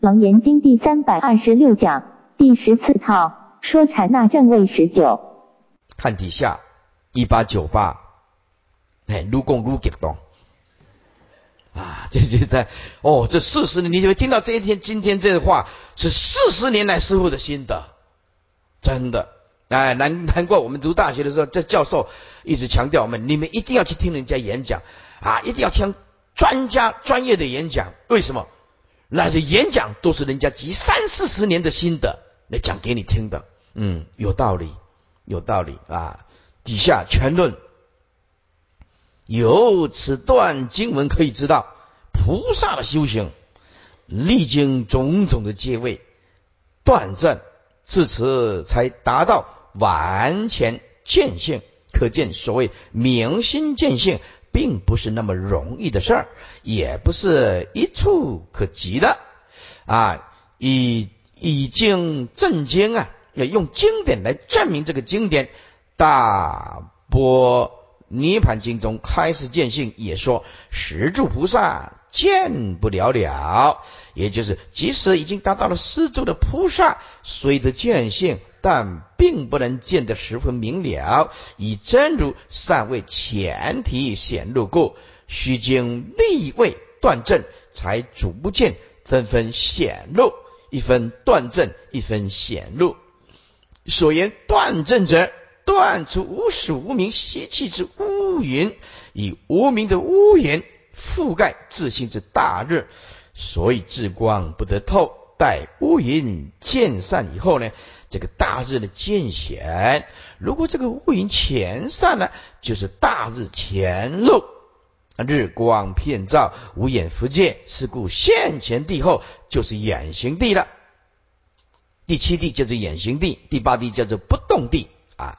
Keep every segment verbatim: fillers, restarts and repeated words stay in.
楞严经第三百二十六讲第十四套说禅那正位十九。看底下一八九八，哎，愈讲愈激动啊！这就在哦，这四十年，你就会听到这一天，今天这话是四十年来师父的心得，真的。哎，难难怪我们读大学的时候，这教授一直强调我们，你们一定要去听人家演讲啊，一定要听专家专业的演讲。为什么？那些演讲都是人家集三四十年的心得来讲给你听的。嗯，有道理，有道理啊！底下全论，由此段经文可以知道，菩萨的修行历经种种的阶位断证，至此才达到完全见性，可见所谓明心见性并不是那么容易的事儿，也不是一触可及的啊！以以经证经啊，要用经典来证明这个经典。大般涅盘经中开示见性也说，十住菩萨见不了了，也就是即使已经达到了十住的菩萨，虽得见性，但并不能见得十分明了，以真如善为前提显露故，须经历位断证，才逐渐纷纷显露，一分断证，一分显露。所言断证者，断除无始无明习气之乌云，以无明的乌云覆盖自性之大日，所以至光不得透。待乌云渐散以后呢，这个大日的渐显。如果这个乌云前散呢，就是大日前露，日光遍照，无眼福界，是故现前地后就是眼行地了。第七地叫做眼行地，第八地叫做不动地啊。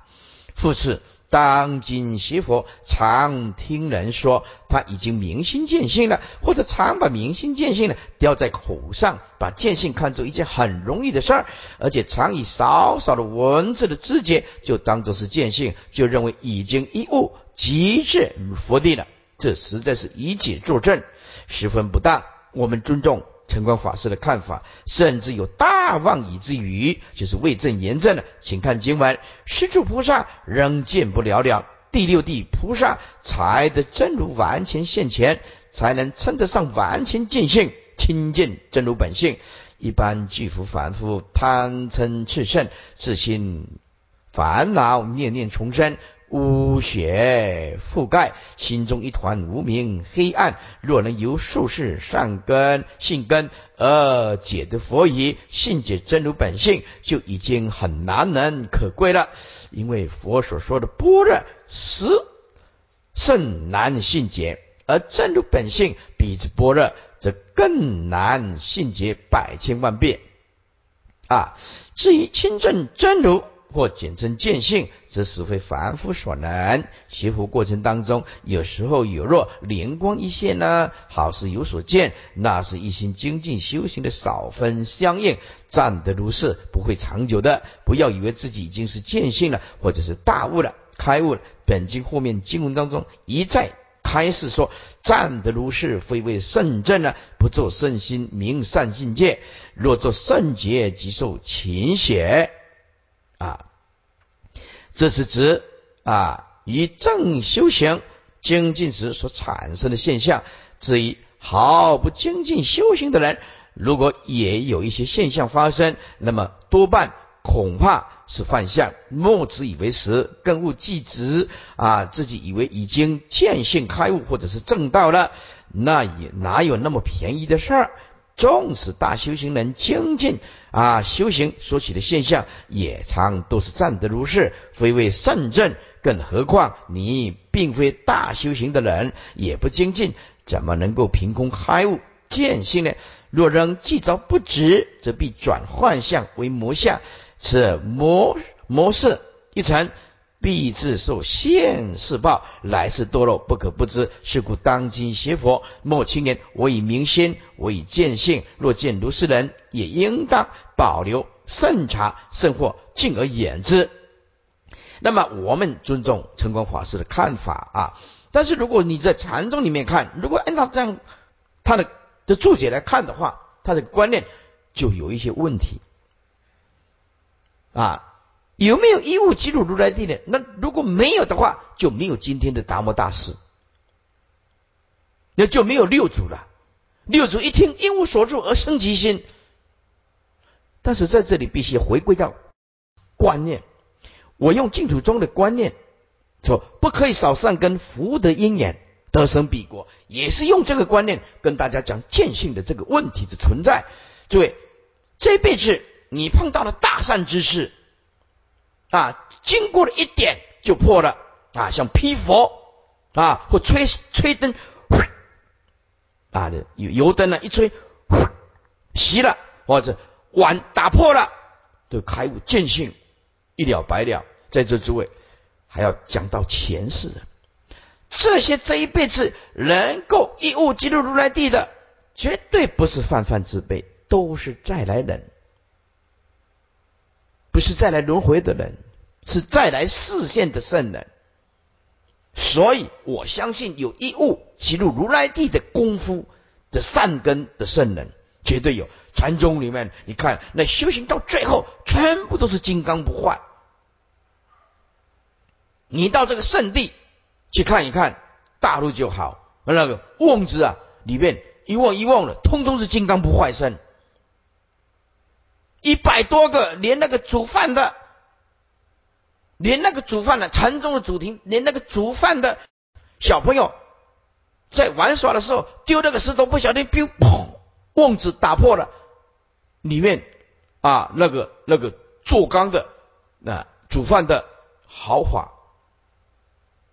复次，当今学佛常听人说他已经明心见性了，或者常把明心见性呢叼在口上，把见性看作一件很容易的事儿，而且常以少少的文字的知觉就当作是见性，就认为已经一悟即至佛地了，这实在是以解作证，十分不当。我们尊重澄光法师的看法，甚至有大妄以之余，就是为证言证了。请看经文，十住菩萨仍见不了了，第六地菩萨才得真如完全现前，才能称得上完全见性，亲见真如本性。一般巨幅凡夫贪嗔炽盛，自心烦恼念念重生，污血覆盖，心中一团无明黑暗。若能由术士善根性根而解得佛疑，信解真如本性，就已经很难能可贵了。因为佛所说的般若实甚难信解，而真如本性比之般若则更难信解百千万遍啊！至于亲证真如或简称见性，则实非凡夫所能。学佛过程当中，有时候有若灵光一现呢，好似有所见，那是一心精进修行的少分相应，暂得如是，不会长久的。不要以为自己已经是见性了，或者是大悟了、开悟了。本经后面经文当中一再开始说，暂得如是，非为圣正呢，不做圣心，名善境界。若做圣洁，即受勤邪。啊，这是指啊以正修行精进时所产生的现象。至于毫不精进修行的人，如果也有一些现象发生，那么多半恐怕是幻象，莫自以为实，更勿计执啊，自己以为已经见性开悟或者是正道了，那也哪有那么便宜的事儿？纵使大修行人精进啊修行所起的现象，也常都是暂得如是，非为圣正。更何况你并非大修行的人，也不精进，怎么能够凭空开悟见性呢？若仍既着不止，则必转幻象为魔相，此魔魔事一成，必自受现世报，来世堕落，不可不知。是故当今学佛莫轻言我以明心，我以见性。若见如是人，也应当保留慎察慎惑，敬而远之。那么我们尊重澄光法师的看法啊，但是如果你在禅宗里面看，如果按照这样他的的注解来看的话，他的观念就有一些问题啊。有没有依物基础如来地呢？那如果没有的话，就没有今天的达摩大师，那就没有六祖了。六祖一听一无所住而生其心，但是在这里必须回归到观念。我用净土宗的观念说，不可以少善根，福德因缘得生彼国，也是用这个观念跟大家讲见性的这个问题的存在。诸位，这辈子你碰到了大善之事啊，经过了一点就破了啊，像劈佛啊，或吹吹灯啊，有油灯呢、啊、一吹熄了，或者碗打破了，都开悟见性，一了百了。在这诸位还要讲到前世的。这些这一辈子能够一悟即入如来地的，绝对不是泛泛之辈，都是再来人，不是再来轮回的人，是再来示现的圣人。所以我相信有一悟即入如来地的功夫的善根的圣人绝对有。禅宗里面你看，那修行到最后全部都是金刚不坏。你到这个圣地去看一看，大陆就好，那个瓮子啊，里面一瓮一瓮的，通通是金刚不坏身，一百多个，连那个煮饭的，连那个煮饭的禅宗的主庭，连那个煮饭的小朋友在玩耍的时候丢那个石头，不小心砰，瓮子打破了，里面啊那个那个做缸的那、啊、煮饭的豪华。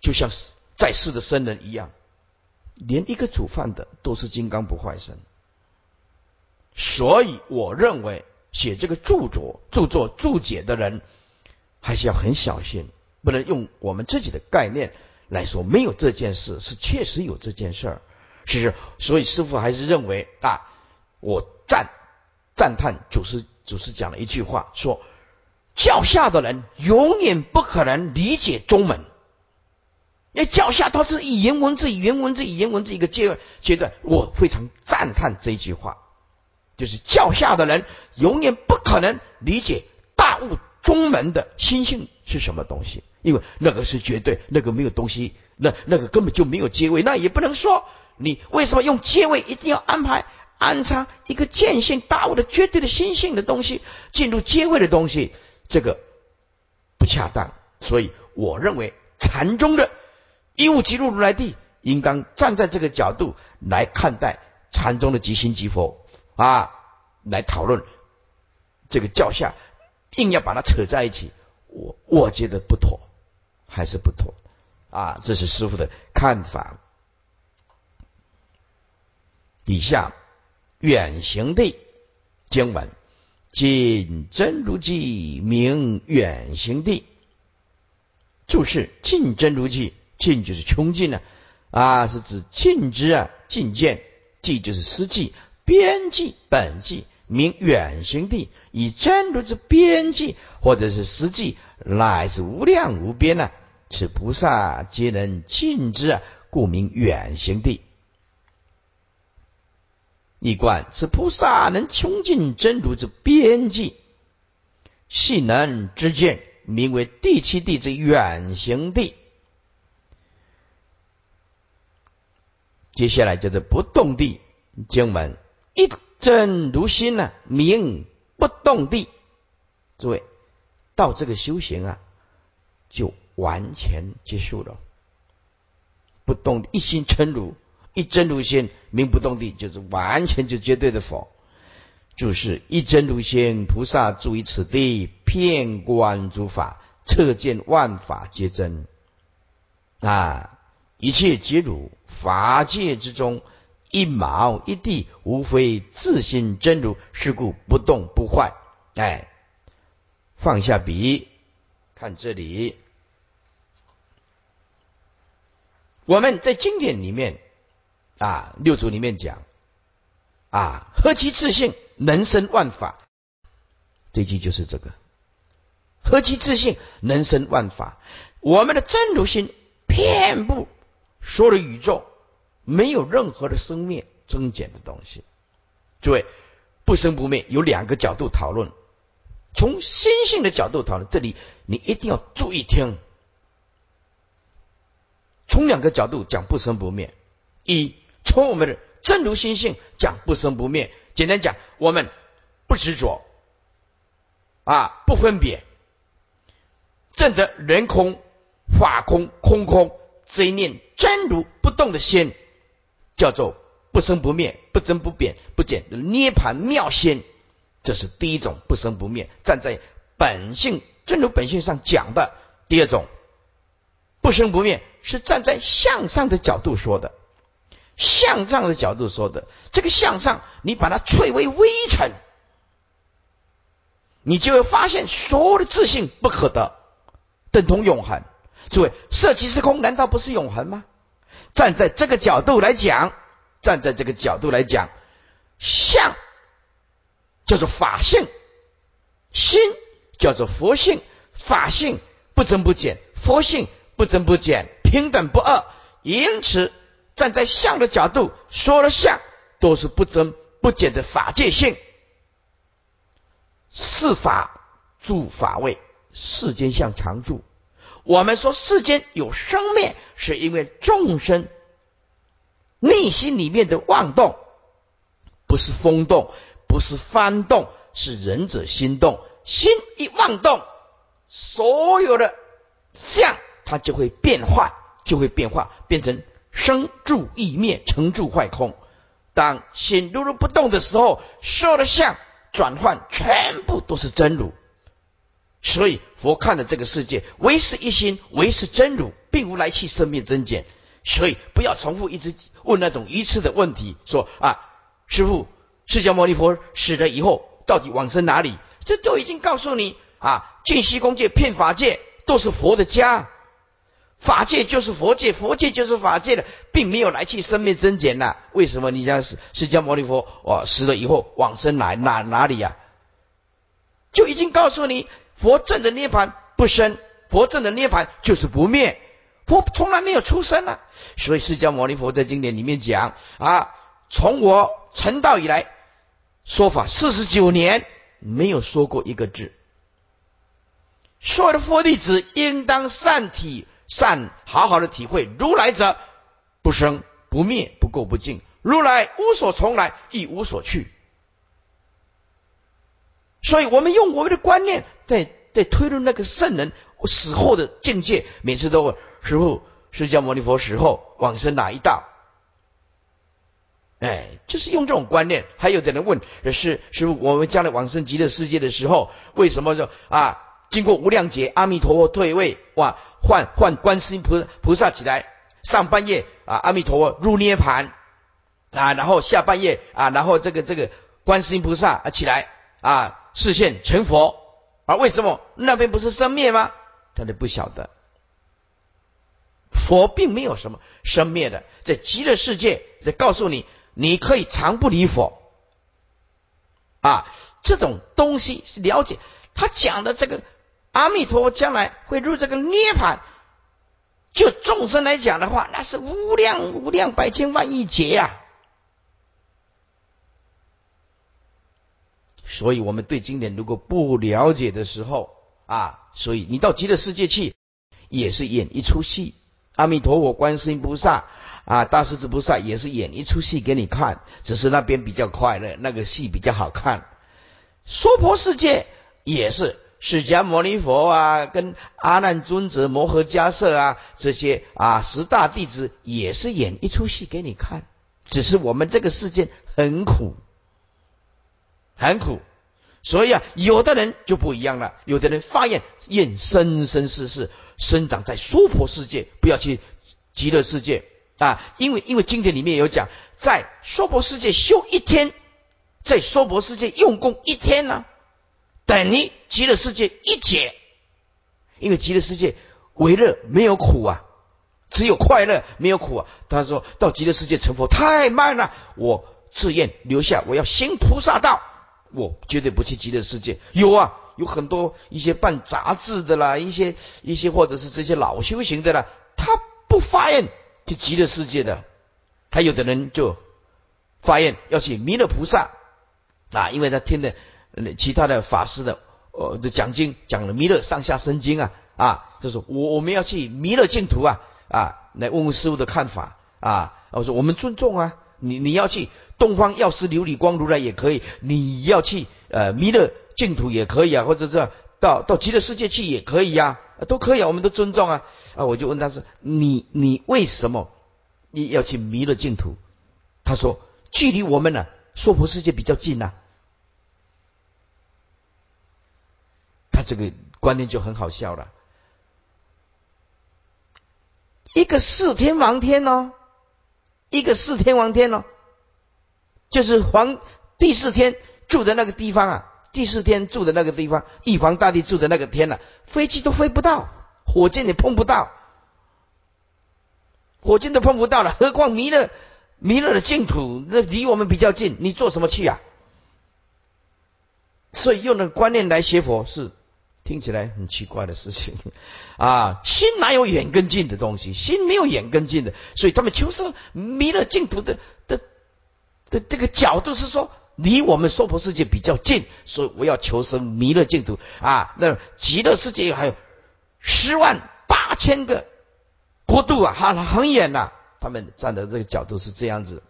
就像在世的僧人一样，连一个煮饭的都是金刚不坏身。所以我认为写这个著作著作注解的人还是要很小心，不能用我们自己的概念来说没有这件事，是确实有这件事儿。其实所以师父还是认为啊，我赞赞叹祖师祖师讲了一句话，说教下的人永远不可能理解宗门。因为教下它是以言文字以言文字以言文字一个阶段，我非常赞叹这句话，就是教下的人永远不可能理解大悟宗门的心性是什么东西，因为那个是绝对，那个没有东西，那那个根本就没有阶位。那也不能说你为什么用阶位一定要安排安插一个见性大悟的绝对的心性的东西进入阶位的东西，这个不恰当。所以我认为禅宗的一悟即入如来地，应当站在这个角度来看待禅宗的即心即佛啊，来讨论这个教下，硬要把它扯在一起，我我觉得不妥，还是不妥啊。这是师父的看法。底下远行地经文，尽真如寂名远行地。注释：尽真如寂，尽就是穷尽啊，啊是指尽之啊，尽见；寂就是失寂，边寂本寂，名远行地。以真如之边寂或者是失寂，乃是无量无边啊，此菩萨皆能尽之啊，故名远行地。一观，此菩萨能穷尽真如之边寂，系能知见，名为第七地之远行地。接下来就是不动地经文，一真如心呢、啊，名不动地。诸位，到这个修行啊，就完全结束了。不动一心真如，一真如心名不动地，就是完全就绝对的佛。就是一真如心，菩萨住于此地，遍观诸法，彻见万法皆真啊。一切皆如法界之中，一毛一地无非自性真如，是故不动不坏。哎，放下笔，看这里。我们在经典里面啊，六祖里面讲啊，何其自性能生万法，这句就是这个，何其自性能生万法。我们的真如心遍布所有的宇宙，没有任何的生灭增减的东西。诸位，不生不灭有两个角度讨论，从心性的角度讨论，这里你一定要注意听。从两个角度讲不生不灭，一，从我们的真如心性讲不生不灭，简单讲，我们不执着啊，不分别，证得人空、法空、空空这一念真如不动的心，叫做不生不灭、不增不变、不减涅槃妙心，这是第一种不生不灭，站在本性真如本性上讲的。第二种不生不灭是站在向上的角度说的，向上的角度说的，这个向上你把它摧为微尘，你就会发现所有的自性不可得，等同永恒。诸位，色即是空，难道不是永恒吗？站在这个角度来讲，站在这个角度来讲，相叫做法性，心叫做佛性，法性不增不减，佛性不增不减，平等不二。因此，站在相的角度说了相，都是不增不减的法界性。是法住法位，世间相常住。我们说世间有生灭，是因为众生内心里面的妄动，不是风动，不是幡动，是仁者心动。心一妄动，所有的相它就会变化，就会变化，变成生住异灭，成住坏空。当心如如不动的时候，所有的相转换全部都是真如，所以佛看的这个世界唯是一心，唯是真如，并无来去生灭增减。所以不要重复一直问那种愚痴的问题，说啊，师父，释迦牟尼佛死了以后到底往生哪里？这都已经告诉你啊，净虚空界、遍法界都是佛的家，法界就是佛界，佛界就是法界的，并没有来去生灭增减呐。为什么你讲释迦牟尼佛哦死了以后往生哪哪哪里呀、啊？就已经告诉你，佛证的涅槃不生，佛证的涅槃就是不灭，佛从来没有出生啊。所以释迦牟尼佛在经典里面讲啊，从我成道以来说法四十九年，没有说过一个字。所有的佛弟子应当善体。善好好的体会，如来者不生不灭不垢不净，如来无所从来亦无所去。所以我们用我们的观念在在推论那个圣人死后的境界，每次都问师父，释迦牟尼佛死后往生哪一道？哎，就是用这种观念。还有的人问是师父，我们将来往生极乐世界的时候，为什么说啊？经过无量劫，阿弥陀佛退位，哇，换换观世音菩萨菩萨起来，上半夜啊，阿弥陀佛入涅盘啊，然后下半夜啊，然后这个这个观世音菩萨啊起来啊，示现成佛啊，为什么那边不是生灭吗？他都不晓得，佛并没有什么生灭的，在极乐世界在告诉你，你可以常不离佛啊，这种东西是了解。他讲的这个。阿弥陀佛将来会入这个涅槃，就众生来讲的话，那是无量无量百千万亿劫啊！所以我们对经典如果不了解的时候啊，所以你到极乐世界去也是演一出戏，阿弥陀佛、观世音菩萨啊、大势至菩萨也是演一出戏给你看，只是那边比较快乐，那个戏比较好看。娑婆世界也是。释迦牟尼佛啊，跟阿难尊者、摩诃迦叶啊，这些啊十大弟子也是演一出戏给你看，只是我们这个世界很苦，很苦，所以啊，有的人就不一样了，有的人发愿愿生生世世生长在娑婆世界，不要去极乐世界啊，因为因为经典里面有讲，在娑婆世界修一天，在娑婆世界用功一天呢、啊。等于极乐世界一劫，因为极乐世界唯乐没有苦啊，只有快乐没有苦啊。他说到极乐世界成佛太慢了，我自愿留下，我要行菩萨道，我绝对不去极乐世界。有啊，有很多一些办杂志的啦，一些一些或者是这些老修行的啦，他不发愿去极乐世界的。还有的人就发愿要去弥勒菩萨，啊，因为他听的其他的法师的呃讲经，讲了弥勒上下生经啊啊，就是我我们要去弥勒净土啊啊，来问问师父的看法啊。我说我们尊重啊，你你要去东方药师琉璃光如来也可以，你要去呃弥勒净土也可以啊，或者是到到极乐世界去也可以啊，都可以啊，我们都尊重啊啊。我就问他说，你你为什么你要去弥勒净土？他说距离我们呢、啊、娑婆世界比较近啊。他这个观念就很好笑了，一个四天王天哦，一个四天王天哦，就是皇第四天住的那个地方啊，第四天住的那个地方，玉皇大帝住的那个天啊，飞机都飞不到，火箭也碰不到，火箭都碰不到了，何况弥勒弥勒的净土，那离我们比较近，你做什么去啊？所以用的观念来学佛是听起来很奇怪的事情啊！心哪有远跟近的东西？心没有远跟近的，所以他们求是弥勒净土的的的这个角度是说，离我们娑婆世界比较近，所以我要求生弥勒净土啊！那极乐世界还有十万八千个国度啊，很很远呐、啊。他们站的这个角度是这样子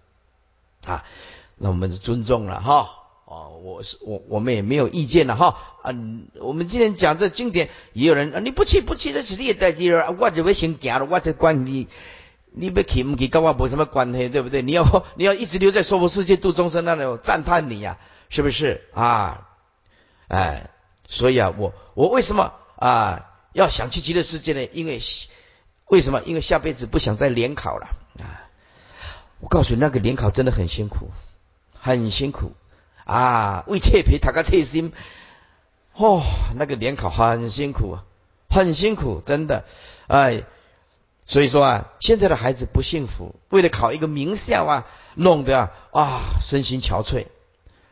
啊，那我们就尊重了哈。哦，我是我，我们也没有意见了哈。嗯、啊，我们今天讲这经典，也有人啊，你不去不去，这是你的代志了，我就要先行了，我这关你。你要去不去跟我没什么关系，对不对？你要你要一直留在娑婆世界度众生，那我赞叹你呀、啊，是不是啊？哎，所以啊，我我为什么啊要想去极乐世界呢？因为为什么？因为下辈子不想再联考了啊！我告诉你，那个联考真的很辛苦，很辛苦啊！为切皮他个切心，哦，那个联考很辛苦啊，很辛苦，真的，哎。所以说啊，现在的孩子不幸福，为了考一个名校啊，弄得啊，啊身心憔悴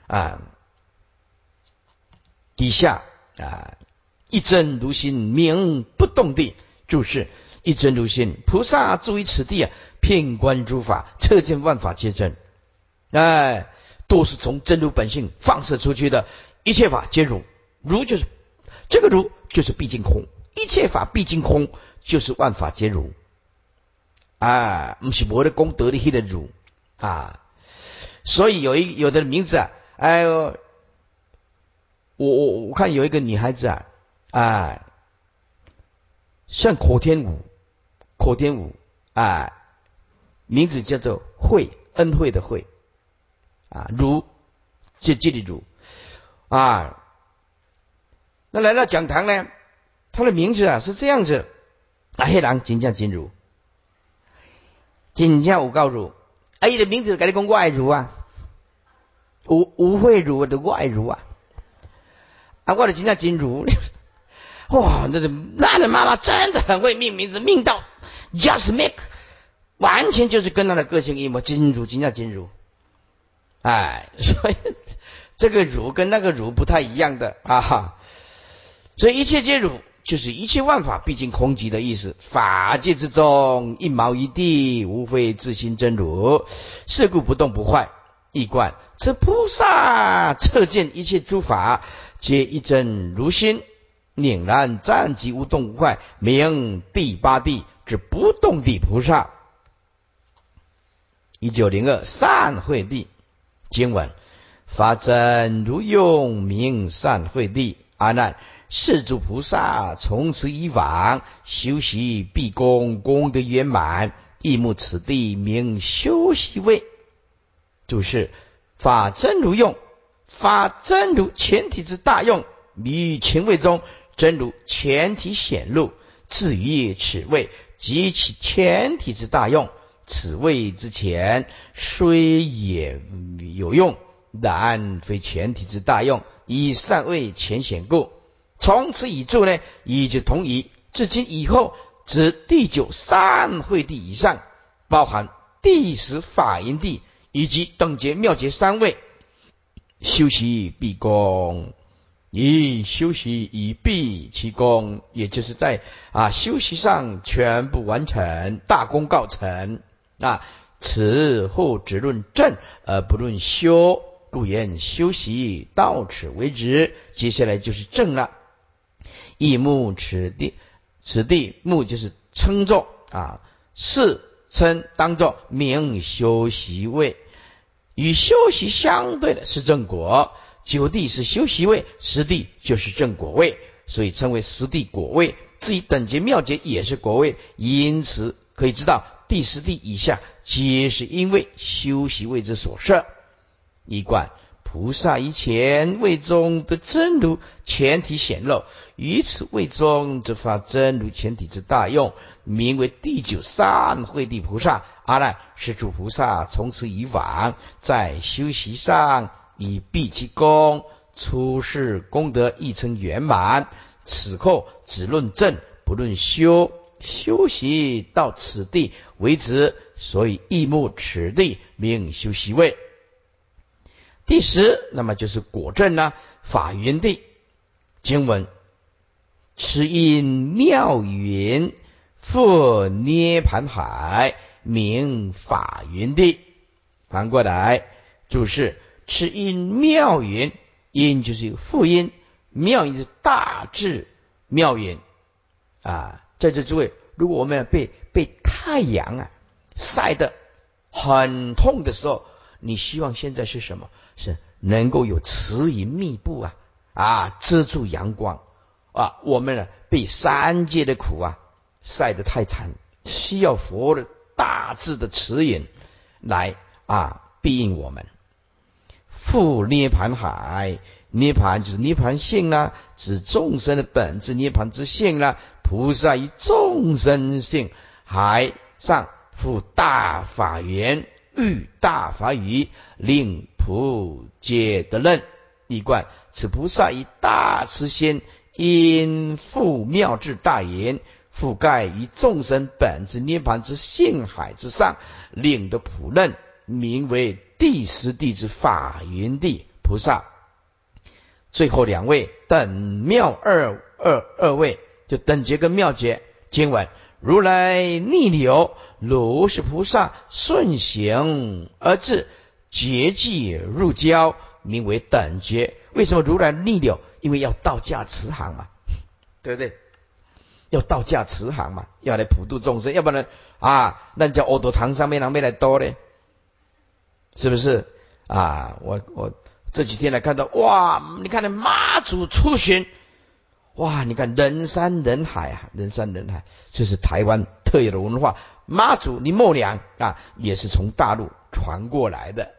啊，底下啊一真如心明不动地，注释一真如心菩萨住于此地啊，遍观诸法，彻见万法皆真，哎，都是从真如本性放射出去的，一切法皆如，如就是这个如就是毕竟空，一切法毕竟空，就是万法皆如。啊，不是我的功德的那个如啊，所以有一有的名字啊，哎呦，我我我看有一个女孩子啊，啊，像口天舞，口天舞啊，名字叫做慧，恩惠的惠啊，如就这里如啊，那来到讲堂呢，她的名字啊是这样子。啊，迄人真正真如，真正有够如。啊，伊的名字就甲你讲，我爱如啊，无无慧如的我爱如啊。啊，我的真正真如，哇，那那的妈妈真的很会命名字，命到 just make， 完全就是跟她的个性一模，真如真正真如。哎，所以这个如跟那个如不太一样的啊哈，所以一切皆如。就是一切万法毕竟空寂的意思，法界之中一毛一地无非自心真如，是故不动不坏。一观此菩萨彻见一切诸法皆一真如心，凛然湛寂无动无坏，名第八地之不动地菩萨。一九零二善慧地经文，法真如用名善慧地。阿难，世主菩萨从此以往修习毕恭，功德圆满，亦慕此地，名修习位。注释：法真如用，法真如全体之大用，于情位中真如全体显露，至于此位及其全体之大用，此位之前虽也有用，然非全体之大用，以善位前显故。从此以住呢，以就同以至今以后，指第九三会地以上，包含第十法音地以及等觉妙觉三位，修习毕恭，以修习以毕其功，也就是在啊修习上全部完成，大功告成啊。此后只论正而不论修。故言修习到此为止。接下来就是正了。一目此地，此地目就是称作啊，是称当作名修习位。与修习相对的是正果，九地是修习位，十地就是正果位，所以称为十地果位。至于等觉妙觉也是果位，因此可以知道第十地以下皆是因为修习位之所摄。一观菩萨于前位中得真如前体显露，于此位中则发真如前体之大用，名为第九善慧地菩萨。阿难，是诸菩萨从此以往，在修习上以毕其功，出世功德亦称圆满。此后只论正，不论修，修习到此地为止，所以一目此地名修习位。第十，那么就是果证呢、啊。法云地，经文：持因妙云，覆涅盘海，名法云地。翻过来，注释：持因妙云，因就是覆因，妙云是大智妙云啊。在这诸位，如果我们被被太阳啊晒得很痛的时候，你希望现在是什么？是能够有慈云密布啊啊遮住阳光啊。我们呢被三界的苦啊晒得太惨，需要佛的大智的慈云来啊庇应我们。覆涅盘海，涅盘就是涅盘性啦、啊，指众生的本质涅盘之性啦、啊。菩萨以众生性海上覆大法源，欲大法语，令普皆得任。一观此菩萨以大慈心，因覆妙智大言，覆盖于众生本质涅盘之性海之上，令得普任，名为第十地之法云地菩萨。最后两位等妙二二二位，就等觉跟妙觉。经文：如来逆流，如是菩萨顺行而至，决际入交，名为等觉。为什么如来逆流？因为要道驾慈航嘛，对不对？要道驾慈航嘛，要来普度众生，要不然啊，那叫欧多堂上面人没来多嘞，是不是啊？我我这几天来看到，哇，你看那妈祖出巡。哇，你看人山人海啊，人山人海，这是台湾特有的文化。妈祖林默娘啊，也是从大陆传过来的，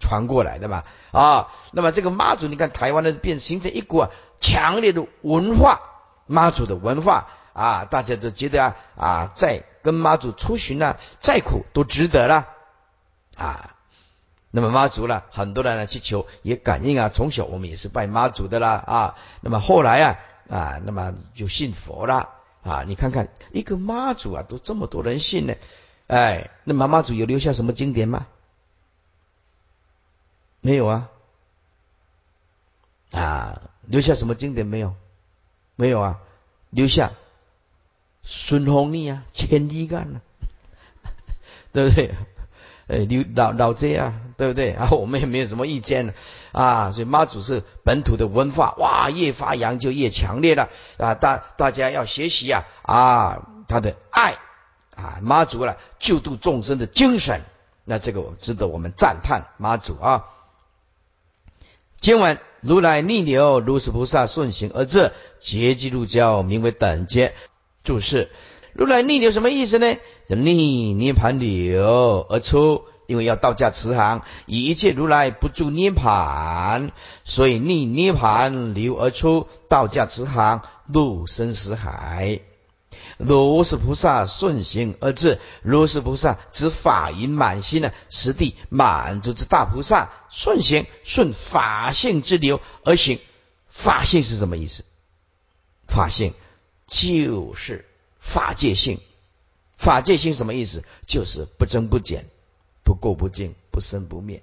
传过来的嘛啊。那么这个妈祖，你看台湾呢，便形成一股啊强烈的文化，妈祖的文化啊，大家都觉得啊啊，再跟妈祖出巡啊，再苦都值得了啊。那么妈祖呢，很多人呢去求，也感应啊。从小我们也是拜妈祖的啦啊。那么后来啊啊，那么就信佛啦啊。你看看一个妈祖啊，都这么多人信呢，哎，那么妈祖有留下什么经典吗？没有啊啊，留下什么经典没有？没有啊，留下孙弘历啊，千里眼啊，对不对？呃，老老这啊，对不对啊？我们也没有什么意见了啊。所以妈祖是本土的文化，哇，越发扬就越强烈了啊！大大家要学习啊啊，他的爱啊，妈祖了救度众生的精神，那这个我值得我们赞叹妈祖啊。今晚如来逆流，如是菩萨顺行而至，决际入交，名为等觉。注释：如来逆流什么意思呢？逆涅盘流而出，因为要道驾慈航，以一切如来不住涅盘，所以逆涅盘流而出，道驾慈航，入生死海。如是菩萨顺行而至，如是菩萨指法云满心呢，十地满足之大菩萨，顺行顺法性之流而行。法性是什么意思？法性就是法界性，法界性什么意思？就是不增不减，不垢不净，不生不灭。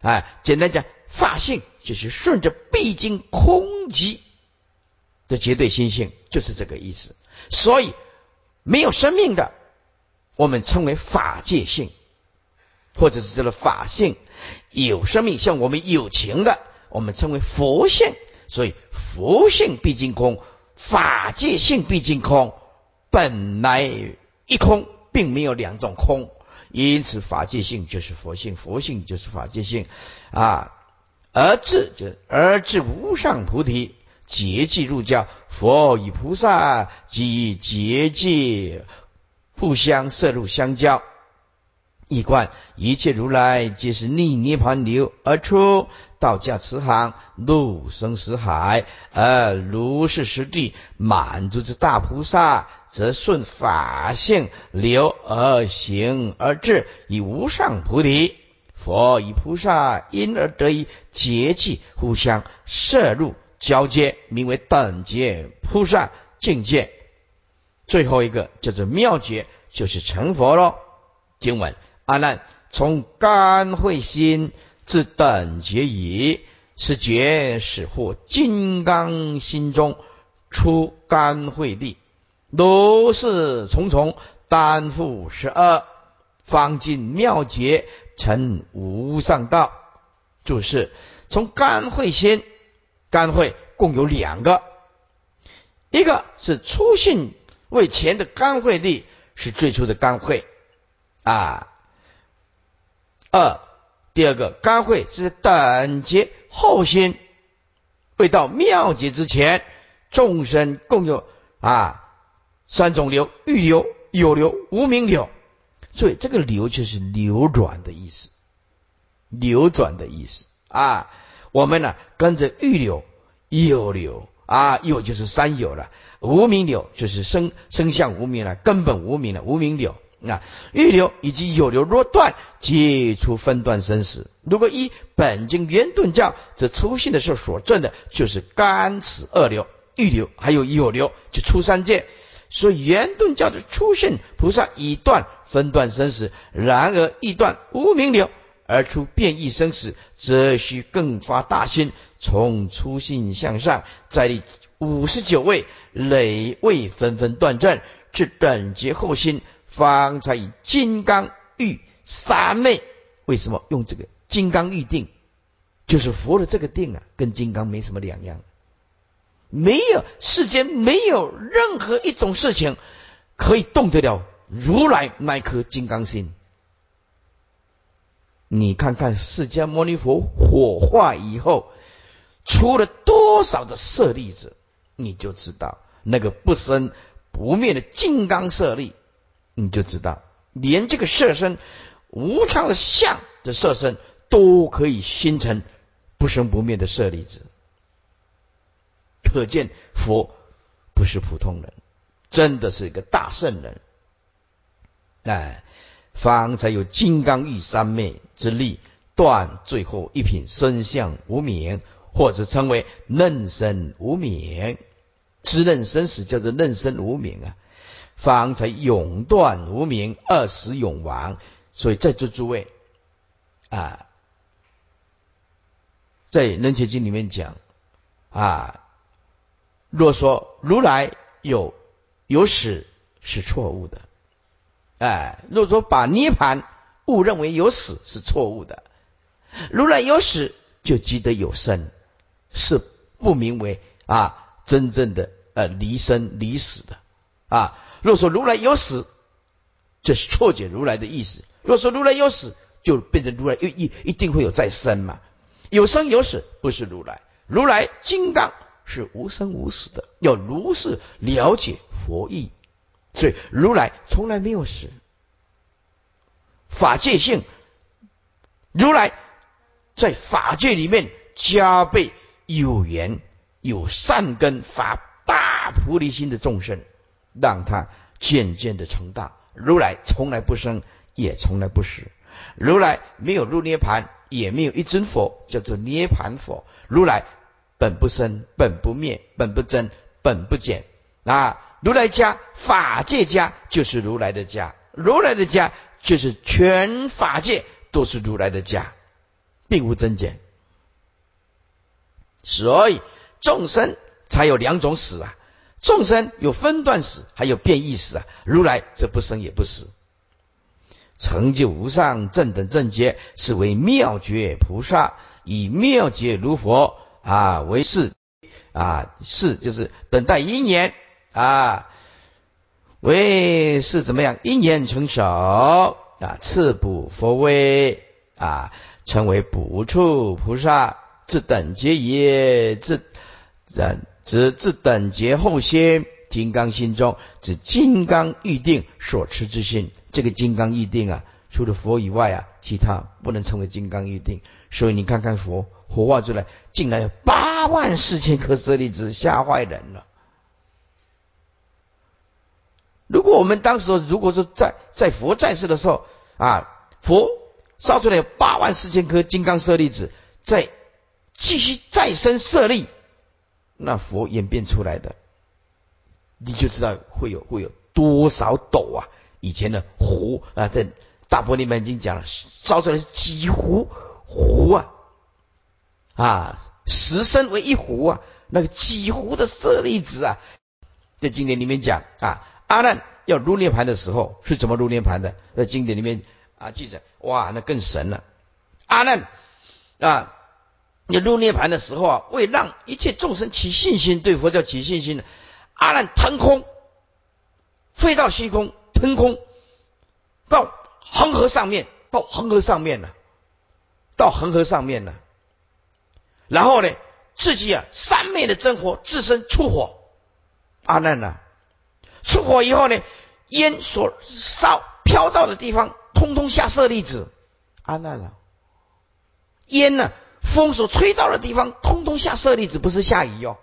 哎，简单讲，法性就是顺着毕竟空寂的绝对心性，就是这个意思。所以没有生命的，我们称为法界性，或者是叫做法性。有生命像我们有情的，我们称为佛性。所以佛性毕竟空，法界性毕竟空，本来一空，并没有两种空。因此法界性就是佛性，佛性就是法界性啊。而至就而至无上菩提，结界入教，佛与菩萨即结界互相摄入相交。一观一切如来皆是逆涅盘流而出，道家慈航，入生死海。而如是实地满足之大菩萨，则顺法性流而行而至，以无上菩提。佛与菩萨因而得以结界互相摄入交接，名为等觉菩萨境界。最后一个叫做妙觉，就是成佛咯。经文：阿难，从干慧心至等觉已，是觉始获金刚心中，出干慧地，如是重重，担负十二，方尽妙觉，成无上道。注释：从干慧心，干慧共有两个，一个是初信为前的干慧力，是最初的干慧啊。二，第二个干慧是等觉后心，未到妙觉之前，众生共有啊三种流：欲流、有流、无明流。所以这个流就是流转的意思，流转的意思啊。我们呢、啊、跟着欲流、有流啊，有就是三有了，无明流就是生生相无明了，根本无明了，无明流啊。欲流以及有流若断，皆出分段生死。如果依本经圆顿教，则出信的时候所证的就是干此二流，欲流还有有流，就出三界。所以圆顿教的出信菩萨已断分段生死，然而亦断无明流而出变异生死，则需更发大心，从初信向上，在第五十九位累位纷纷断证，至等觉后心，方才以金刚喻三昧。为什么用这个金刚喻定？就是佛的这个定啊，跟金刚没什么两样。没有世间没有任何一种事情可以动得了如来那颗金刚心。你看看释迦牟尼佛火化以后出了多少的舍利子，你就知道那个不生不灭的金刚舍利，你就知道连这个色身无常的相的色身都可以心成不生不灭的舍利子。可见佛不是普通人，真的是一个大圣人。哎，方才有金刚喻三昧之力，断最后一品身相无明，或者称为任身无明，知任生死叫做任身无明啊。方才永断无明，二十永亡。所以在座诸位啊，在《楞伽经》里面讲啊，若说如来有有死是错误的。哎，若说把涅槃误认为有死是错误的，如来有死就即得有生，是不名为啊真正的呃离生离死的啊。若说如来有死，这是错解如来的意思。若说如来有死，就变成如来一一定会有再生嘛，有生有死不是如来，如来金刚是无生无死的，要如是了解佛意。所以如来从来没有死，法界性如来在法界里面加倍有缘，有善根发大菩提心的众生，让他渐渐的成大。如来从来不生也从来不死，如来没有入涅盘，也没有一尊佛叫做涅盘佛。如来本不生，本不灭，本不增，本不减啊！如来家法界家就是如来的家，如来的家就是全法界都是如来的家，并无增减。所以众生才有两种死啊，众生有分段死还有变异死啊，如来这不生也不死。成就无上正等正觉，是为妙觉菩萨。以妙觉如佛啊为是啊，是就是等待因缘啊，为是怎么样？因缘成熟啊，次补佛威啊，成为补处菩萨。至等觉也，至人至至等觉后心。金刚心中指金刚预定所持之心，这个金刚预定啊，除了佛以外啊，其他不能称为金刚预定。所以你看看佛活化出来，竟然有八万四千颗舍利子，吓坏人了。如果我们当时如果说在在佛在世的时候啊，佛烧出来有八万四千颗金刚舍利子，再继续再生舍利，那佛演变出来的。你就知道会有会有多少斗啊！以前的壶啊，在大般涅槃经讲了，烧出来是几壶壶啊啊，十升为一壶啊，那个几壶的舍利子啊，在经典里面讲啊，阿难要入涅盘的时候是怎么入涅盘的？在经典里面啊记载，哇，那更神了！阿难啊，要入涅盘的时候啊，为让一切众生起信心，对佛教起信心的。阿难腾空，飞到虚空，腾空到恒河上面，到恒河上面了，到恒河上面了。然后呢，自己啊，三昧的真火，自身出火。阿难啊，出火以后呢，烟所烧飘到的地方，通通下舍利子。阿难啊，烟呢、啊，风所吹到的地方，通通下舍利子，不是下雨哦。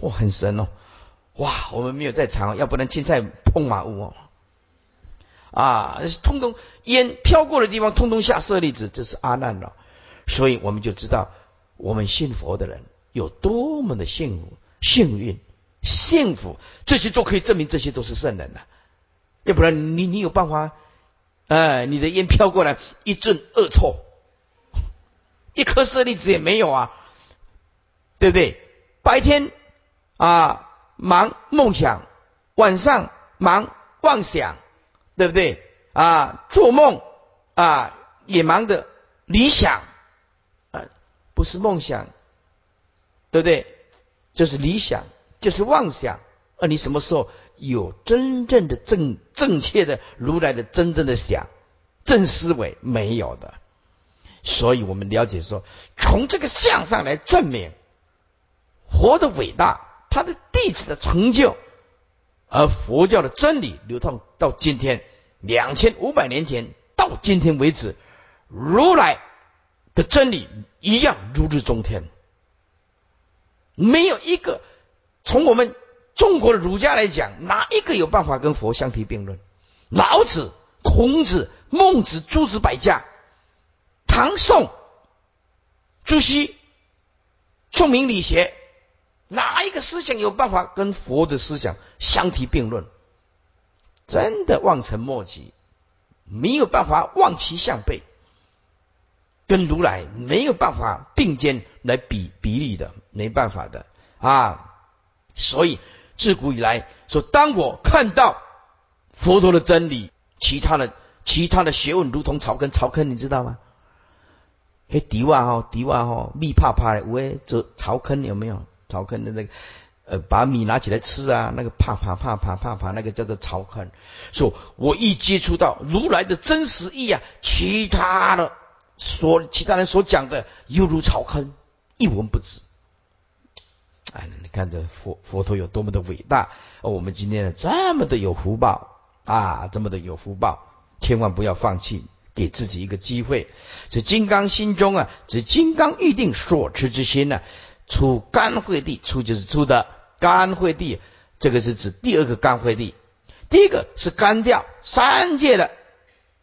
哇，很神哦！哇，我们没有在场，要不然青菜碰马屋哦。啊，通通烟飘过的地方，通通下舍利子，这是阿难了。所以我们就知道，我们信佛的人有多么的幸福、幸运、幸福，这些都可以证明，这些都是圣人了、啊。要不然你你有办法？哎，你的烟飘过来，一阵恶臭，一颗舍利子也没有啊，对不对？白天。啊，忙梦想，晚上忙妄想，对不对？啊，做梦啊，也忙的理想，啊，不是梦想，对不对？就是理想，就是妄想。而你什么时候有真正的正正确的如来的真正的想正思维？没有的。所以我们了解说，从这个相上来证明佛的伟大。他的弟子的成就，而佛教的真理流淌到今天，两千五百年前到今天为止，如来的真理一样如日中天。没有一个从我们中国的儒家来讲，哪一个有办法跟佛相提并论？老子、孔子、孟子、诸子百家，唐宋、朱熹、宋明理学。哪一个思想有办法跟佛的思想相提并论？真的望尘莫及，没有办法望其项背，跟如来没有办法并肩来比比例的，没办法的啊！所以自古以来说，当我看到佛陀的真理，其他的其他的学问如同草根，草根你知道吗？嘿，迪瓦哈，迪瓦哈，密怕怕的，喂，这草根有没有？草坑的那个，呃，把米拿起来吃啊，那个啪啪啪啪啪啪，那个叫做草坑。说，我一接触到如来的真实意啊，其他的所其他人所讲的犹如草坑，一文不值。哎，你看这佛佛陀有多么的伟大，哦、我们今天这么的有福报啊，这么的有福报，千万不要放弃，给自己一个机会。这金刚心中啊，这金刚预定所持之心呢、啊。出干慧地，出就是出的干慧地，这个是指第二个干慧地。第一个是干掉三界的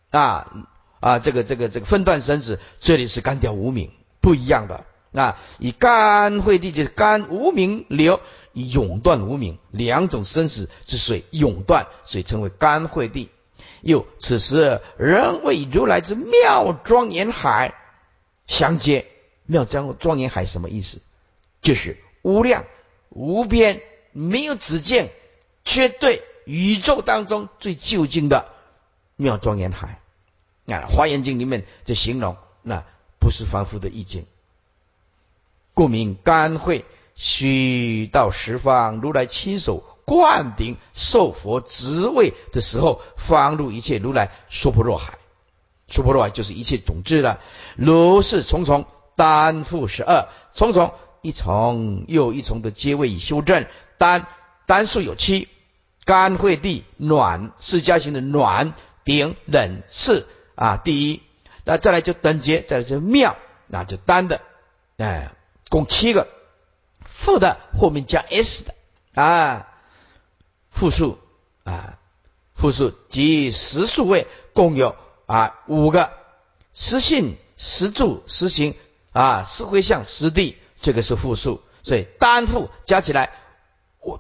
啊啊，这个这个这个分段生死，这里是干掉无明，不一样的啊。以干慧地就是干无明流，以永断无明，两种生死之水永断，所以称为干慧地。又此时人为如来之妙庄严海相接，妙庄庄严海什么意思？就是无量无边没有止境，绝对宇宙当中最究竟的妙庄严海。那、啊《华严经》里面就形容，那、啊、不是凡夫的意境。故名甘慧，须到十方如来亲手灌顶授佛职位的时候，方入一切如来娑婆若海。娑婆若海就是一切种子了。如是重重，单复十二，重重一重又一重的阶位与修正。单单数有七，甘慧地暖释迦行的暖顶忍次啊，第一，那再来就等觉，再来就妙，那就单的，哎，共七个，复的后面加 s 的啊，复数啊，复数及十数位共有啊五个，十信、十住、十行啊，十回向、十地，这个是复数，所以单复加起来。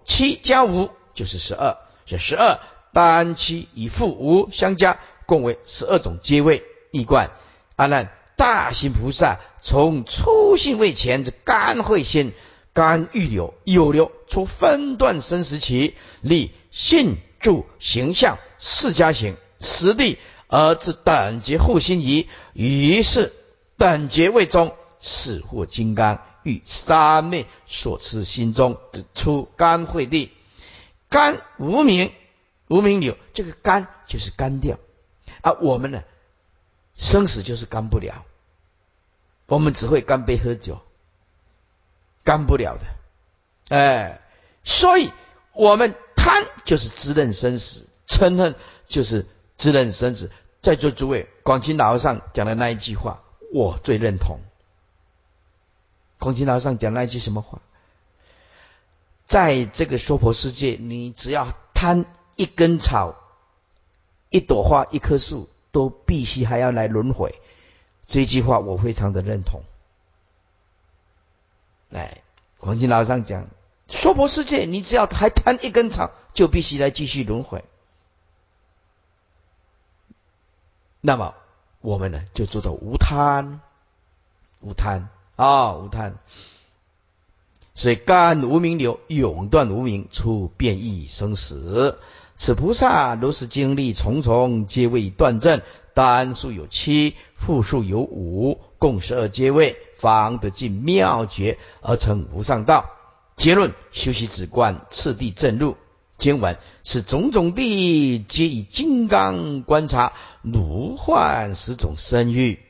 七加五就是十二，这十二单七与复五相加，共为十二种阶位一观。阿难，大行菩萨从初信位前之甘慧心，甘欲流有流，出分段生时期，立信住行相释迦行实地，而至等觉护心仪。于是等觉位中，是获金刚。与三昧所持心中出甘慧地，甘无名无名流，这个甘就是干掉啊。我们呢，生死就是干不了，我们只会干杯喝酒，干不了的。哎，所以我们贪就是自认生死，嗔恨就是自认生死。在座诸位，广钦老和尚讲的那一句话，我最认同。广钦老和尚讲那一句什么话？在这个娑婆世界，你只要贪一根草、一朵花、一棵树，都必须还要来轮回。这一句话我非常的认同。哎，广钦老和尚讲，娑婆世界你只要还贪一根草，就必须来继续轮回。那么我们呢，就做到无贪，无贪。啊、哦，无贪，所以甘无名流，永断无名，出变异生死。此菩萨如是经历重重皆位断证，单数有七，复数有五，共十二皆位，方得尽妙觉，而成无上道。结论：修习止观，次第正入。经文是种种地皆以金刚观察，如幻十种身欲。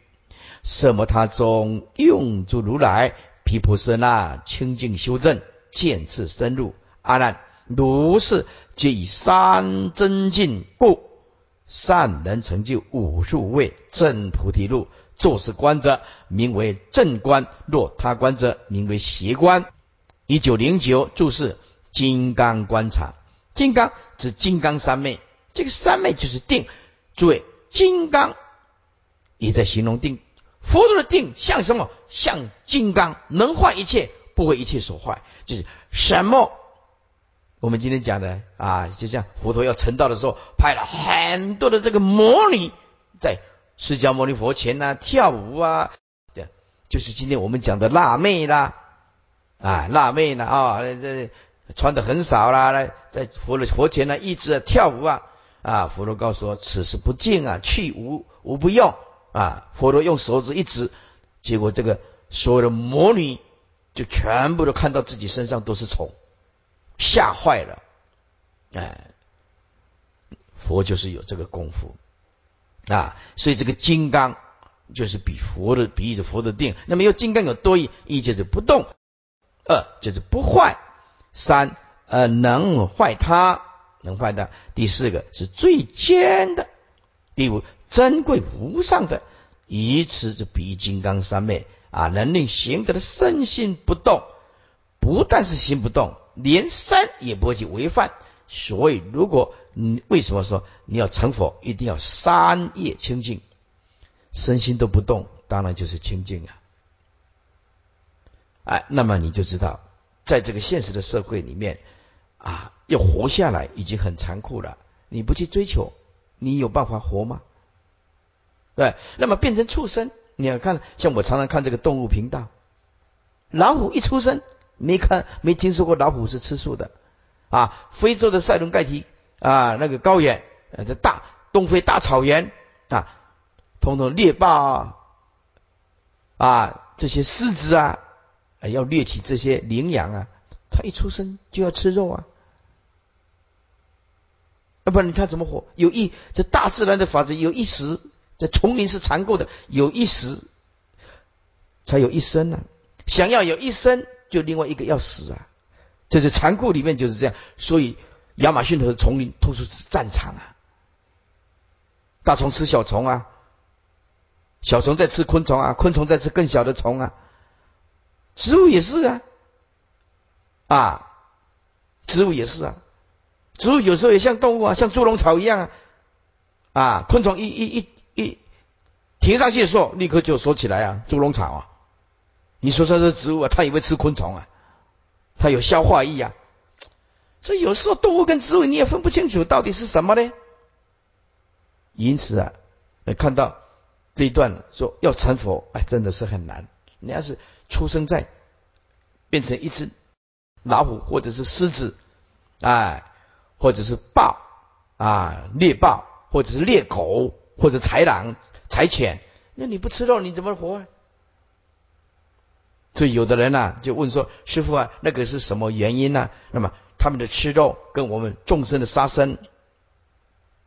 色摩他中用诸如来毗婆舍那清净修正，见次深入。阿难，如是皆以三增进故，善能成就五十五位正菩提路。作是观者，名为正观；若他观者，名为邪观。一九零九注释：金刚观察，金刚指金刚三昧，这个三昧就是定。诸位，金刚也在形容定。佛陀的定像什么？像金刚，能坏一切，不为一切所坏。就是什么？我们今天讲的啊，就像佛陀要成道的时候，派了很多的这个魔女在释迦牟尼佛前啊跳舞啊，对，就是今天我们讲的辣妹啦，啊，辣妹啦啊，这、哦、穿的很少啦，在佛的佛前呢一直、啊、跳舞啊啊，佛陀告诉我，此是不净啊，去无无不用。啊！佛陀用手指一指，结果这个所有的魔女就全部都看到自己身上都是虫，吓坏了。哎，佛就是有这个功夫啊！所以这个金刚就是比佛的比喻着佛的定。那么又金刚有多义：一就是不动，二就是不坏，三呃能坏它，能坏它。第四个是最坚的，第五。珍贵无上的，以此就比喻金刚三昧啊，能令行者的身心不动。不但是心不动，连身也不会去违犯。所以，如果你为什么说你要成佛，一定要三业清净，身心都不动，当然就是清净啊。哎，那么你就知道，在这个现实的社会里面啊，要活下来已经很残酷了。你不去追求，你有办法活吗？对，那么变成畜生，你要看，像我常常看这个动物频道，老虎一出生，没看没听说过老虎是吃素的啊。非洲的塞伦盖提啊，那个高原，呃，大东非大草原啊，统统猎豹啊，啊这些狮子啊，要猎取这些羚羊啊，他一出生就要吃肉啊，要不然他怎么活？有一这大自然的法则，有一时这丛林是残酷的，有一时才有一生啊，想要有一生，就另外一个要死啊，这是残酷里面就是这样。所以亚马逊河丛林通俗是战场啊，大虫吃小虫啊，小虫在吃昆虫啊，昆虫在吃更小的虫啊，植物也是啊，啊，植物也是啊，植物有时候也像动物啊，像猪笼草一样啊，啊，昆虫一一一一停上去的时候，立刻就缩起来啊，猪笼草啊，你说说这植物啊，它也会吃昆虫啊，它有消化液啊，所以有时候动物跟植物你也分不清楚到底是什么呢？因此啊，看到这一段说要成佛，哎，真的是很难。你要是出生在变成一只老虎或者是狮子，哎，或者是豹啊，猎豹，或者是猎狗，或者豺狼、豺犬，那你不吃肉你怎么活啊？所以有的人啊就问说，师父啊，那个是什么原因啊？那么他们的吃肉跟我们众生的杀生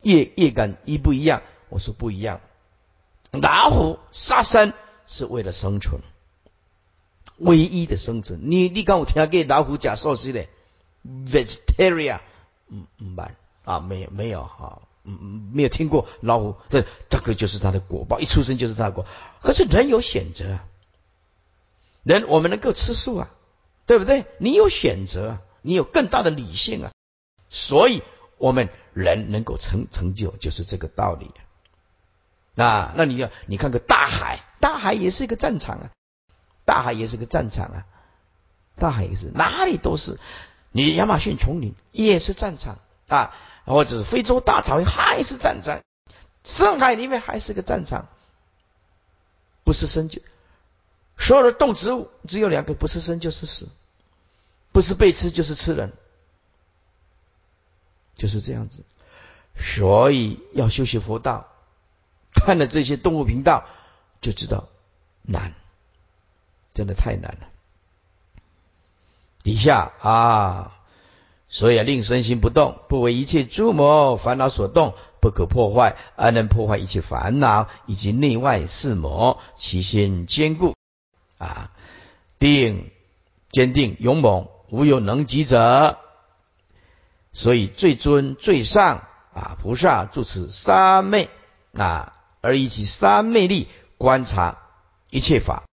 业业感一不一样？我说不一样。老虎杀生是为了生存，唯一的生存。你你敢有听过老虎吃素食的 vegetarian？ 嗯嗯吧啊，没有没有哈，嗯嗯，没有听过老虎，这这个就是他的果报，一出生就是他的果。可是人有选择啊，人我们能够吃素啊，对不对？你有选择啊，你有更大的理性啊，所以我们人能够成成就，就是这个道理啊。啊，那你要你看个大海，大海也是一个战场啊，大海也是个战场啊，大海也是哪里都是，你亚马逊丛林也是战场啊，或者是非洲大草原还是战场，深海里面还是个战场，不是生就所有的动植物只有两个，不是生就是死。不是被吃就是吃人，就是这样子。所以要修习佛道，看了这些动物频道就知道难，真的太难了。底下啊，所以啊，令身心不动，不为一切诸魔烦恼所动，不可破坏，安能破坏一切烦恼以及内外四魔，其心坚固啊，定。坚定勇猛，无有能及者。所以最尊最上啊，菩萨住此三昧啊，而以其三昧力观察一切法，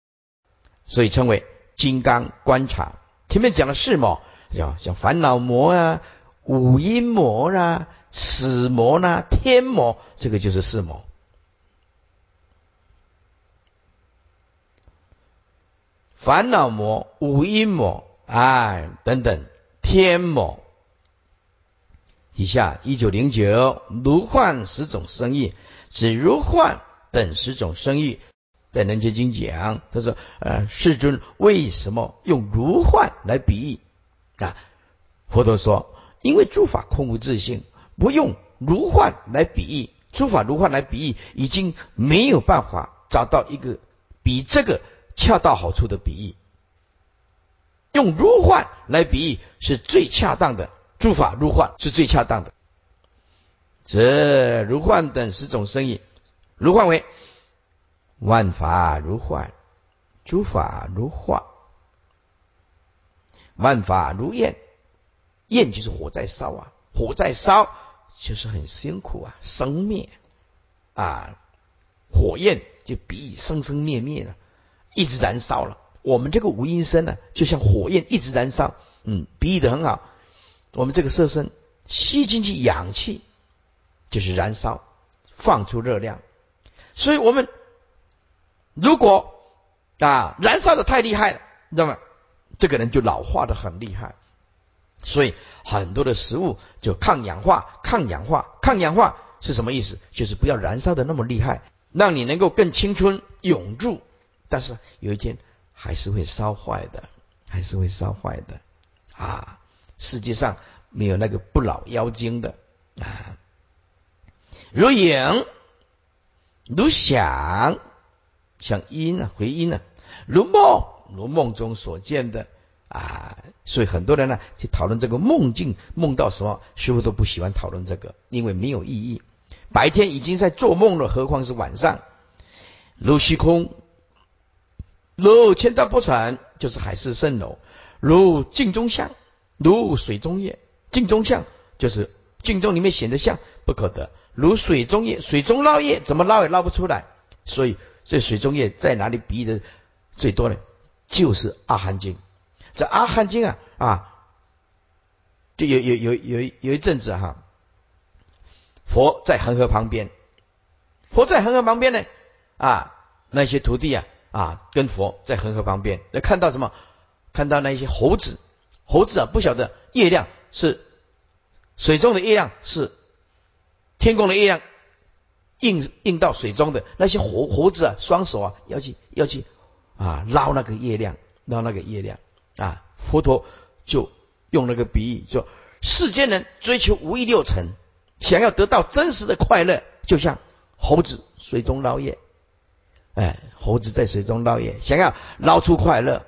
所以称为金刚观察。前面讲了四魔，像像烦恼魔啊、五阴魔啊、死魔啊、天魔，这个就是四魔。烦恼魔、五阴魔啊等等，天魔。以下一九零九，如幻十种生意，指如幻等十种生意。在《楞严经》讲，他说：“呃，世尊为什么用如幻来比喻啊？”佛陀说：“因为诸法空无自性，不用如幻来比喻，诸法如幻来比喻，已经没有办法找到一个比这个。”恰到好处的比喻，用如幻来比喻是最恰当的，诸法如幻是最恰当的。这如幻等十种生意，如幻为万法如幻，诸法如幻，万法如焰，焰就是火在烧啊，火在烧就是很辛苦啊，生灭啊，火焰就比喻生生灭灭了。一直燃烧了，我们这个无因身呢、啊，就像火焰一直燃烧，嗯，比喻得很好。我们这个色身吸进去氧气，就是燃烧，放出热量。所以我们如果啊燃烧的太厉害了，那么这个人就老化的很厉害。所以很多的食物就抗氧化，抗氧化，抗氧化是什么意思？就是不要燃烧的那么厉害，让你能够更青春永驻。但是有一天还是会烧坏的，还是会烧坏的啊！世界上没有那个不老妖精的啊！如影如响，像音啊，回音啊，如梦，如梦中所见的啊。所以很多人呢、啊、去讨论这个梦境，梦到什么，师父都不喜欢讨论这个，因为没有意义。白天已经在做梦了，何况是晚上。如虚空，如千大波船，就是海市蜃楼；如镜中像，如水中月。镜中像就是镜中里面显得像，不可得；如水中月，水中捞月，怎么捞也捞不出来。所以这水中月在哪里比喻的最多呢？就是阿含经。这阿含经啊啊，就有有有有有一阵子哈、啊，佛在恒河旁边，佛在恒河旁边呢啊，那些徒弟啊啊，跟佛在恒河旁边，那看到什么？看到那些猴子，猴子啊，不晓得月亮是水中的月亮，是天空的月亮映映到水中的那些猴猴子啊，双手啊要去要去啊捞那个月亮，捞那个月亮啊。佛陀就用那个比喻说，世间人追求五欲六尘，想要得到真实的快乐，就像猴子水中捞月，哎，猴子在水中捞月，想要捞出快乐。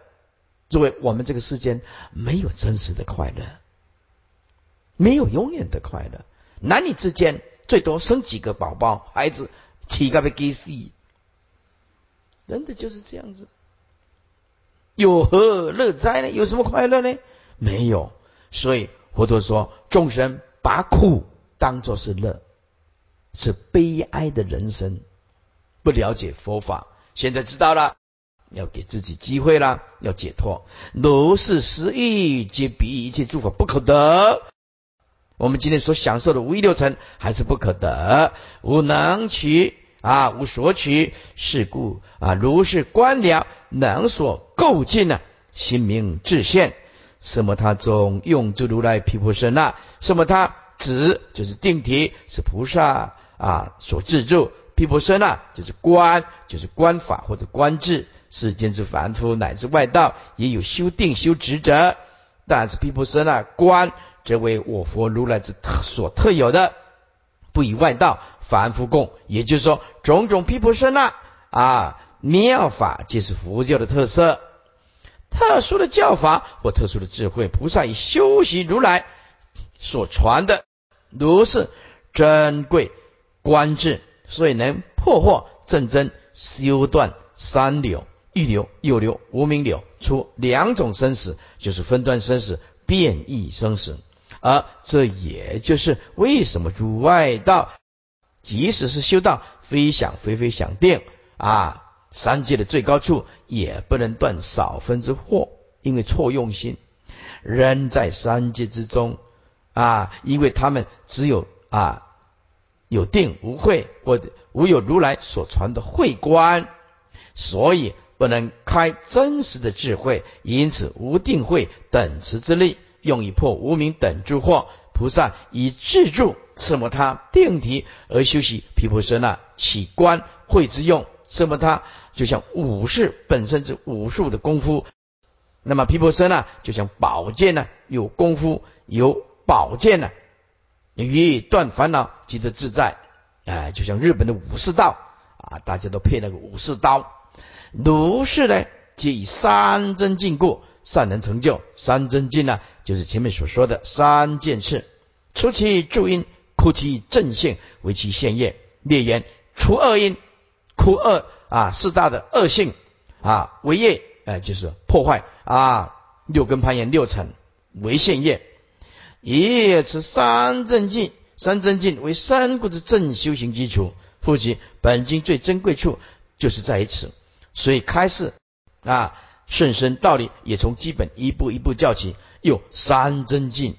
诸位，我们这个世间没有真实的快乐，没有永远的快乐。男女之间最多生几个宝宝，孩子起个被给死，人的就是这样子，有何乐哉呢？有什么快乐呢？没有。所以佛陀说，众生把苦当作是乐，是悲哀的人生。不了解佛法，现在知道了，要给自己机会啦，要解脱。如是十欲皆比一切诸法不可得。我们今天所享受的五欲六尘还是不可得，无能取啊，无所取。是故啊，如是观了，能所垢尽啊，心明自现。什么他中用诸如来毗婆舍那，什么他指就是定体，是菩萨啊所制住。毗婆舍那就是观，就是观法或者观智。世间之凡夫乃至外道，也有修定修止者，但是毗婆舍那观，则为我佛如来之所特有的，不与外道凡夫共。也就是说，种种毗婆舍那啊妙法，皆是佛教的特色，特殊的教法或特殊的智慧，菩萨以修习如来所传的如是珍贵观智，所以能破获正真，修断三流、欲流、有流、无明流，出两种生死，就是分段生死、变异生死。而这也就是为什么诸外道即使是修道非想非非想定啊，三界的最高处也不能断少分之惑，因为错用心人在三界之中啊，因为他们只有啊有定无慧，或者无有如来所传的慧观，所以不能开真实的智慧，因此无定慧等持之力，用以破无明等诸惑。菩萨以自助奢摩他定体而修习毗婆舍那，起观慧之用。奢摩他就像武士本身是武术的功夫，那么毗婆舍那就像宝剑呢、啊，有功夫有宝剑呢、啊，于断烦恼即得自在。哎、呃，就像日本的武士道啊，大家都配那个武士刀。如是呢，皆以三真禁故，善能成就。三真禁呢、啊，就是前面所说的三件事：出其助因，枯其正性，为其现业。列言：除恶因，枯恶啊，四大的恶性啊，为业，哎、呃，就是破坏啊，六根攀缘六尘为现业。以此三真禁，三真禁为三故之正修行基础。复及本经最珍贵处就是在于此。所以开示啊，甚深道理也从基本一步一步教起，有三真禁、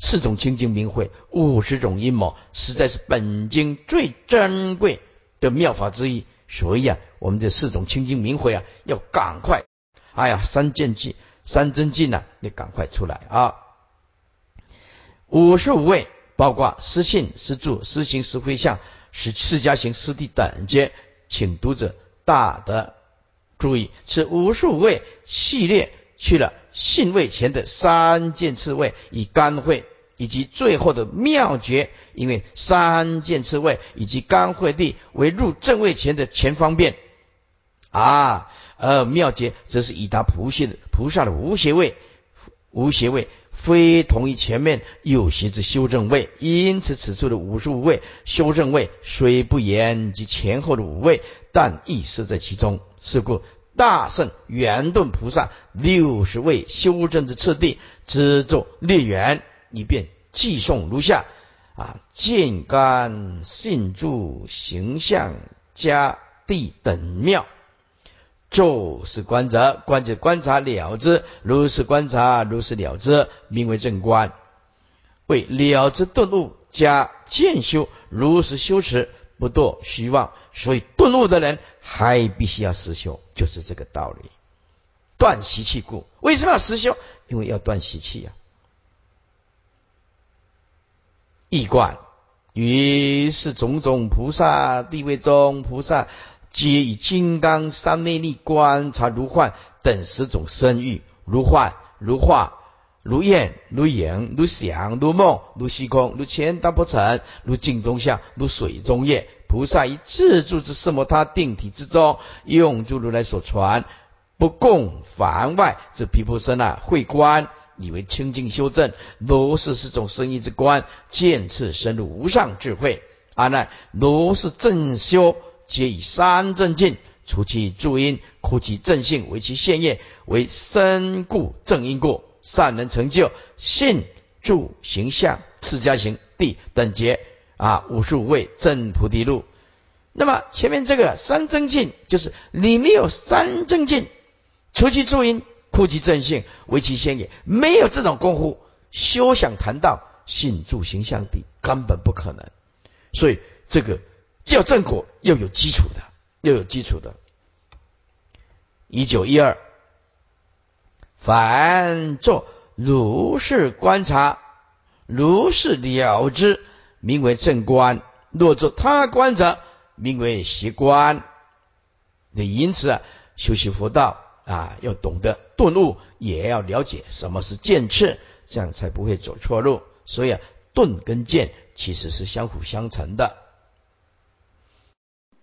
四种清净明慧、五十种阴谋，实在是本经最珍贵的妙法之一。所以啊，我们这四种清净明慧啊，要赶快，哎呀，三件禁、三真禁啊，也赶快出来啊！五十五位，包括实信、实住、实行、实非相、实释迦行、实地等阶，请读者大德注意，此五十五位系列去了信位前的三件次位，以干慧以及最后的妙诀，因为三见次位以及刚慧地为入正位前的前方便啊，而妙诀则是以达菩萨的菩萨的无邪位，无邪位非同于前面有邪之修正位，因此此处的五十五位修正位虽不言及前后的五位，但亦是在其中。是故大圣圆顿菩萨六十位修正之次第之作略圆，以便寄送如下啊：见干信住形象家地等妙。咒是观者，观者观察了之，如是观察，如是了之，名为正观。为了之顿悟加渐修，如实修持，不堕虚妄。所以顿悟的人还必须要实修，就是这个道理。断习气故，为什么要实修？因为要断习气啊。一观于是种种菩萨地位中，菩萨皆以金刚三昧力观察如幻等十种身欲，如幻、如化、如焰、如影、如想、如梦、如虚空、如前大波尘、如镜中相、如水中月。菩萨以自住之四摩他定体之中，用诸如来所传不共凡外之毗婆舍那慧观，以为清净修正。如是十种身意之观，渐次深入无上智慧。阿难，如是正修皆以三正境，除其助因，苦其正性，为其现业，为身故正因故，善能成就信住形象释迦行地等觉啊，五十五位正菩提路。那么前面这个三正境，就是你没有三正境，除其助因，苦其正性，为其现业，没有这种功夫休想谈到信住形象地，根本不可能。所以这个要正果要有基础的，要有基础的。一九一二，凡作如是观察，如是了知，名为正观；若作他观者，名为邪观。因此啊，修习佛道啊，要懂得顿悟，也要了解什么是渐次，这样才不会走错路。所以啊，顿跟渐其实是相辅相成的。